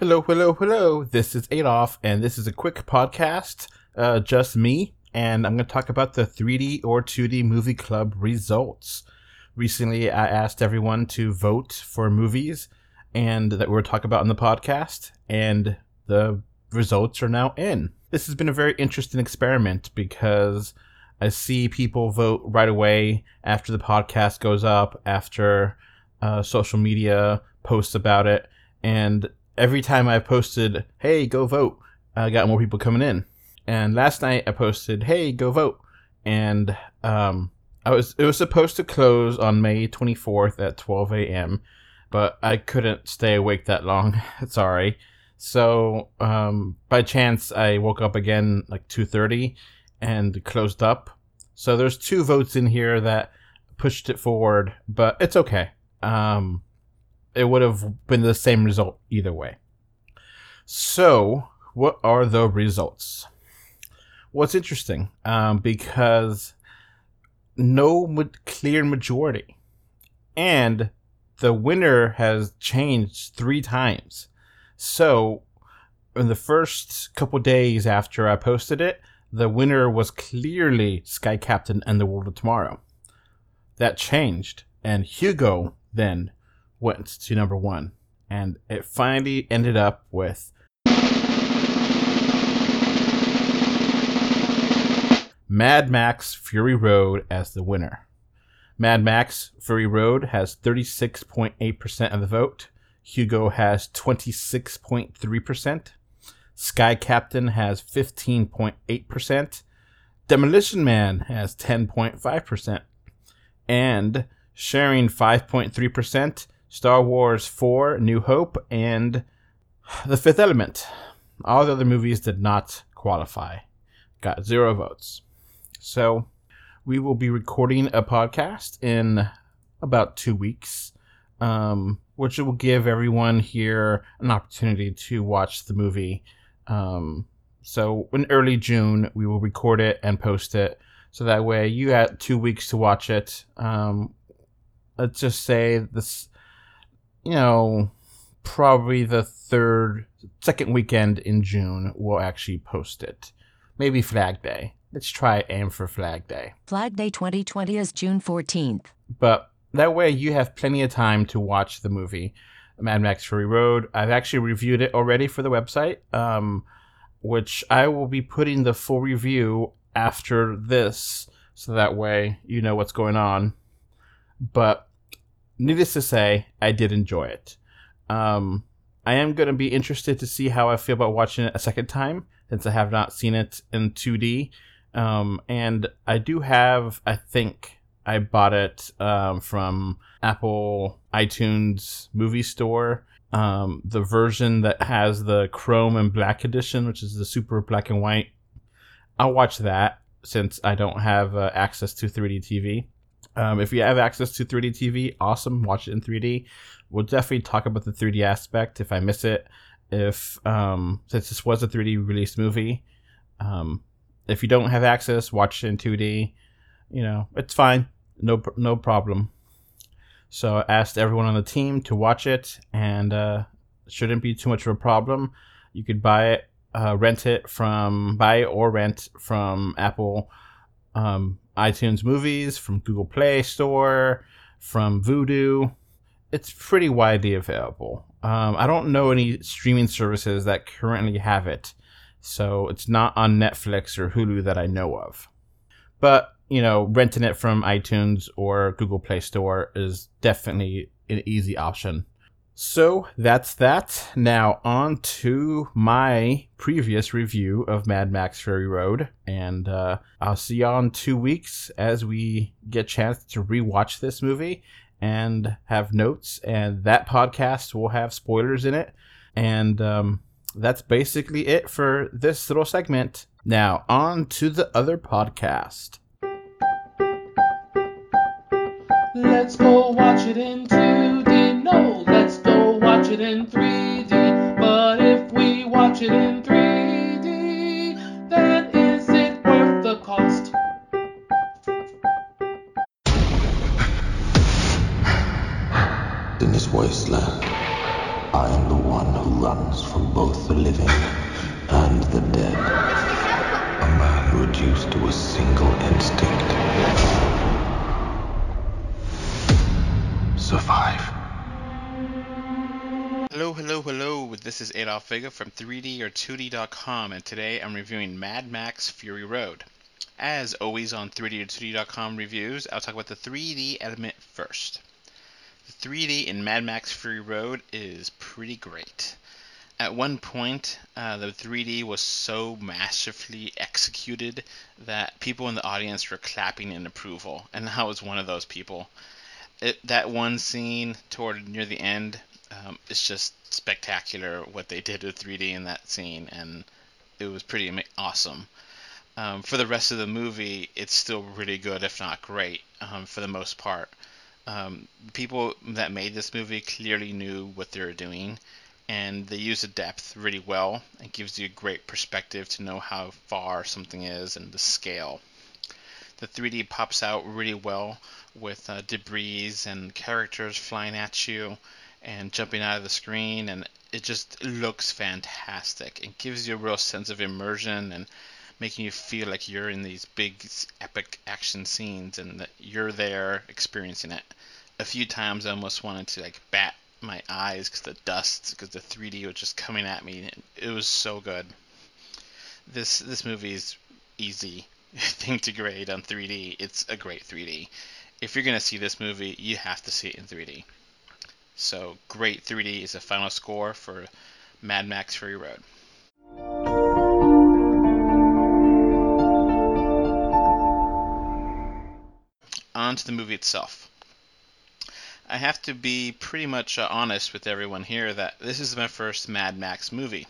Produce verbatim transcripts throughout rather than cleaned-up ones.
Hello, hello, hello. This is Adolf, and this is a quick podcast, uh, just me, and I'm going to talk about the three D or two D Movie Club results. Recently, I asked everyone to vote for movies and that we'll talk about in the podcast, and the results are now in. This has been a very interesting experiment because I see people vote right away after the podcast goes up, after uh, social media posts about it, and every time I posted, hey, go vote, I got more people coming in. And last night I posted, hey, go vote. And um, I was it was supposed to close on May twenty-fourth at twelve a.m., but I couldn't stay awake that long. Sorry. So um, by chance, I woke up again like two thirty and closed up. So there's two votes in here that pushed it forward, but it's okay. Um It would have been the same result either way. So, what are the results? Well, it's interesting um, because no ma- clear majority. And the winner has changed three times. So, in the first couple days after I posted it, the winner was clearly Sky Captain and the World of Tomorrow. That changed. And Hugo then went to number one, and it finally ended up with Mad Max Fury Road as the winner. Mad Max Fury Road has thirty-six point eight percent of the vote. Hugo has twenty-six point three percent. Sky Captain has fifteen point eight percent. Demolition Man has ten point five percent. And sharing five point three percent, Star Wars four, New Hope, and The Fifth Element. All the other movies did not qualify. Got zero votes. So we will be recording a podcast in about two weeks, um, which will give everyone here an opportunity to watch the movie. Um, so in early June, we will record it and post it. So that way you had two weeks to watch it. Um, let's just say this... You know, probably the third, second weekend in June, we'll actually post it. Maybe Flag Day. Let's try aim for Flag Day. Flag Day twenty twenty is June fourteenth. But that way you have plenty of time to watch the movie, Mad Max Fury Road. I've actually reviewed it already for the website, um, which I will be putting the full review after this. So that way you know what's going on. But needless to say, I did enjoy it. Um, I am going to be interested to see how I feel about watching it a second time, since I have not seen it in two D. Um, and I do have, I think I bought it um, from Apple iTunes Movie Store, um, the version that has the Chrome and Black Edition, which is the super black and white. I'll watch that since I don't have uh, access to three D T V. Um, if you have access to three D T V, awesome. Watch it in three D. We'll definitely talk about the three D aspect if I miss it. If um, since this was a three D released movie, um, if you don't have access, watch it in two D. You know, it's fine. No, no problem. So I asked everyone on the team to watch it, and uh, shouldn't be too much of a problem. You could buy it, uh, rent it from buy or rent from Apple. Um, iTunes Movies, from Google Play Store, from Vudu. It's pretty widely available. Um, I don't know any streaming services that currently have it, so it's not on Netflix or Hulu that I know of. But, you know, renting it from iTunes or Google Play Store is definitely an easy option. So that's that. Now on to my previous review of Mad Max Fury Road. And uh, I'll see you on two weeks as we get a chance to rewatch this movie and have notes. And that podcast will have spoilers in it. And um, that's basically it for this little segment. Now on to the other podcast. Let's go watch it in two D. No, let's watch it in three D, but if we watch it in three D, then is it worth the cost? In this wasteland, I am the one who runs from both the living and the dead. A man reduced to a single instinct. Survive. Hello, hello, hello. This is Adolf Vega from three D or two D dot com, and today I'm reviewing Mad Max Fury Road. As always on three D or two D dot com reviews, I'll talk about the three D element first. The three D in Mad Max Fury Road is pretty great. At one point, uh, the three D was so masterfully executed that people in the audience were clapping in approval, and I was one of those people. It, that one scene toward near the end, um, it's just spectacular what they did with three D in that scene, and it was pretty awesome. Um, for the rest of the movie, it's still really good, if not great, um, for the most part. Um, people that made this movie clearly knew what they were doing, and they use the depth really well. It gives you a great perspective to know how far something is and the scale. The three D pops out really well with uh, debris and characters flying at you and jumping out of the screen, and it just looks fantastic. It gives you a real sense of immersion and making you feel like you're in these big epic action scenes and that you're there experiencing it. A few times I almost wanted to like bat my eyes because the dust, because the three D was just coming at me. It was so good. This this movie is easy thing to grade on three D. It's a great three D. If you're gonna see this movie, you have to see it in three D. So great three D is the final score for Mad Max Fury Road. On to the movie itself. I have to be pretty much uh, honest with everyone here that this is my first Mad Max movie.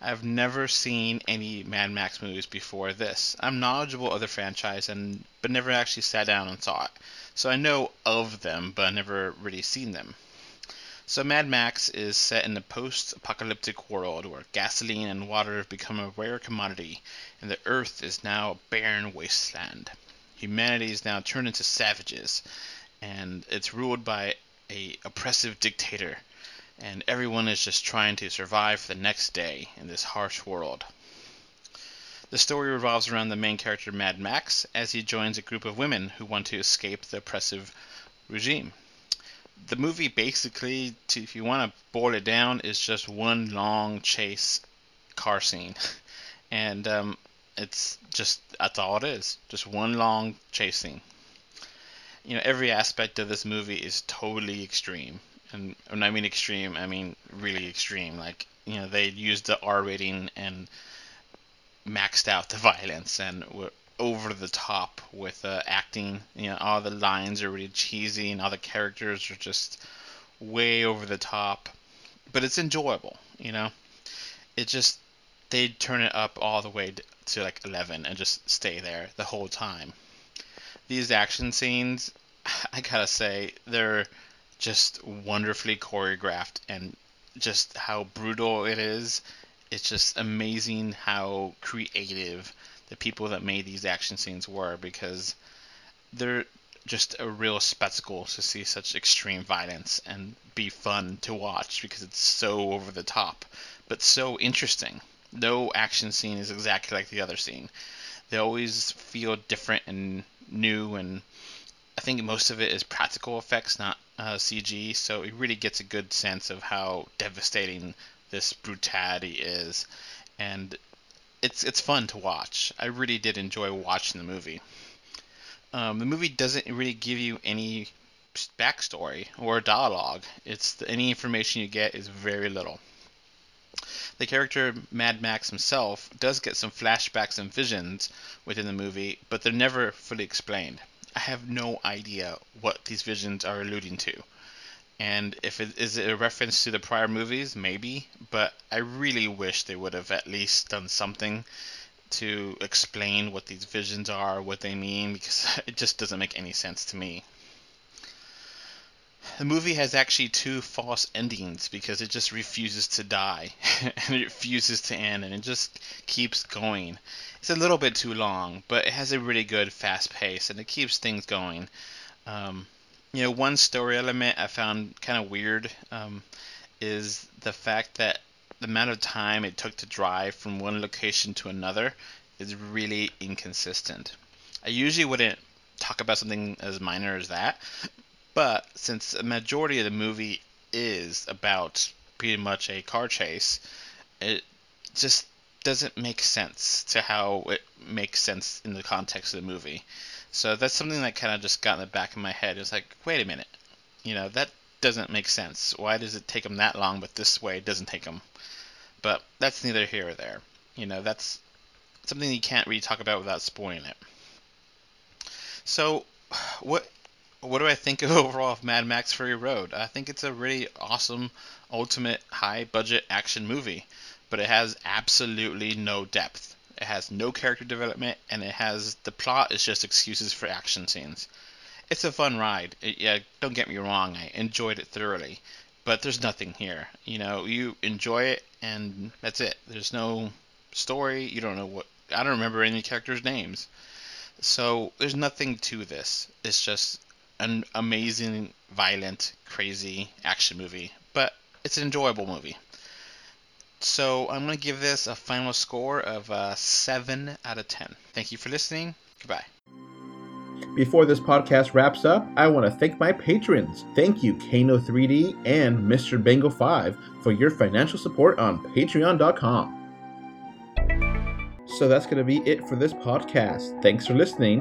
I've never seen any Mad Max movies before this. I'm knowledgeable of the franchise, and but never actually sat down and saw it. So I know of them, but I've never really seen them. So Mad Max is set in a post-apocalyptic world where gasoline and water have become a rare commodity, and the Earth is now a barren wasteland. Humanity is now turned into savages, and it's ruled by a oppressive dictator, and everyone is just trying to survive for the next day in this harsh world. The story revolves around the main character Mad Max as he joins a group of women who want to escape the oppressive regime. The movie basically, to, if you want to boil it down, is just one long chase car scene. and um, It's just, that's all it is. Just one long chase scene. You know, every aspect of this movie is totally extreme. And when I mean extreme, I mean really extreme. Like, you know, they used the R rating and maxed out the violence and were over the top with uh, acting. You know, all the lines are really cheesy and all the characters are just way over the top. But it's enjoyable, you know? It just, they turn it up all the way to, to like eleven and just stay there the whole time. These action scenes, I gotta say, they're just wonderfully choreographed, and just how brutal it is. It's just amazing how creative the people that made these action scenes were, because they're just a real spectacle to see such extreme violence and be fun to watch because it's so over the top, but so interesting. No action scene is exactly like the other scene. They always feel different and new, and I think most of it is practical effects, not uh, C G, so it really gets a good sense of how devastating this brutality is, and it's it's fun to watch. I really did enjoy watching the movie. Um, the movie doesn't really give you any backstory or dialogue. It's any information you get is very little. The character Mad Max himself does get some flashbacks and visions within the movie, but they're never fully explained. I have no idea what these visions are alluding to. And if it is it a reference to the prior movies, maybe, but I really wish they would have at least done something to explain what these visions are, what they mean, because it just doesn't make any sense to me. The movie has actually two false endings because it just refuses to die and it refuses to end, and it just keeps going. It's a little bit too long, but it has a really good fast pace and it keeps things going. Um, you know, one story element I found kind of weird. Um, is the fact that the amount of time it took to drive from one location to another is really inconsistent. I usually wouldn't talk about something as minor as that, but since the majority of the movie is about pretty much a car chase, it just doesn't make sense to how it makes sense in the context of the movie. So that's something that kind of just got in the back of my head. It's like, wait a minute, you know, that doesn't make sense. Why does it take them that long, but this way it doesn't take them? But that's neither here or there. You know, that's something you can't really talk about without spoiling it. So, what what do I think of overall of Mad Max Fury Road? I think it's a really awesome, ultimate, high-budget action movie, but it has absolutely no depth. It has no character development, and it has the plot is just excuses for action scenes. It's a fun ride. It, yeah, don't get me wrong. I enjoyed it thoroughly, but there's nothing here. You know, you enjoy it, and that's it. There's no story. You don't know what. I don't remember any characters' names. So there's nothing to this. It's just an amazing, violent, crazy action movie, but it's an enjoyable movie. So I'm going to give this a final score of uh, seven out of ten. Thank you for listening. Goodbye. Before this podcast wraps up, I want to thank my patrons. Thank you, Kano three D and Mr Bango five, for your financial support on Patreon dot com. So that's going to be it for this podcast. Thanks for listening.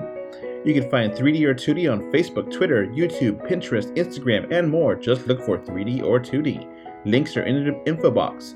You can find three D or two D on Facebook, Twitter, YouTube, Pinterest, Instagram, and more. Just look for three D or two D. Links are in the info box.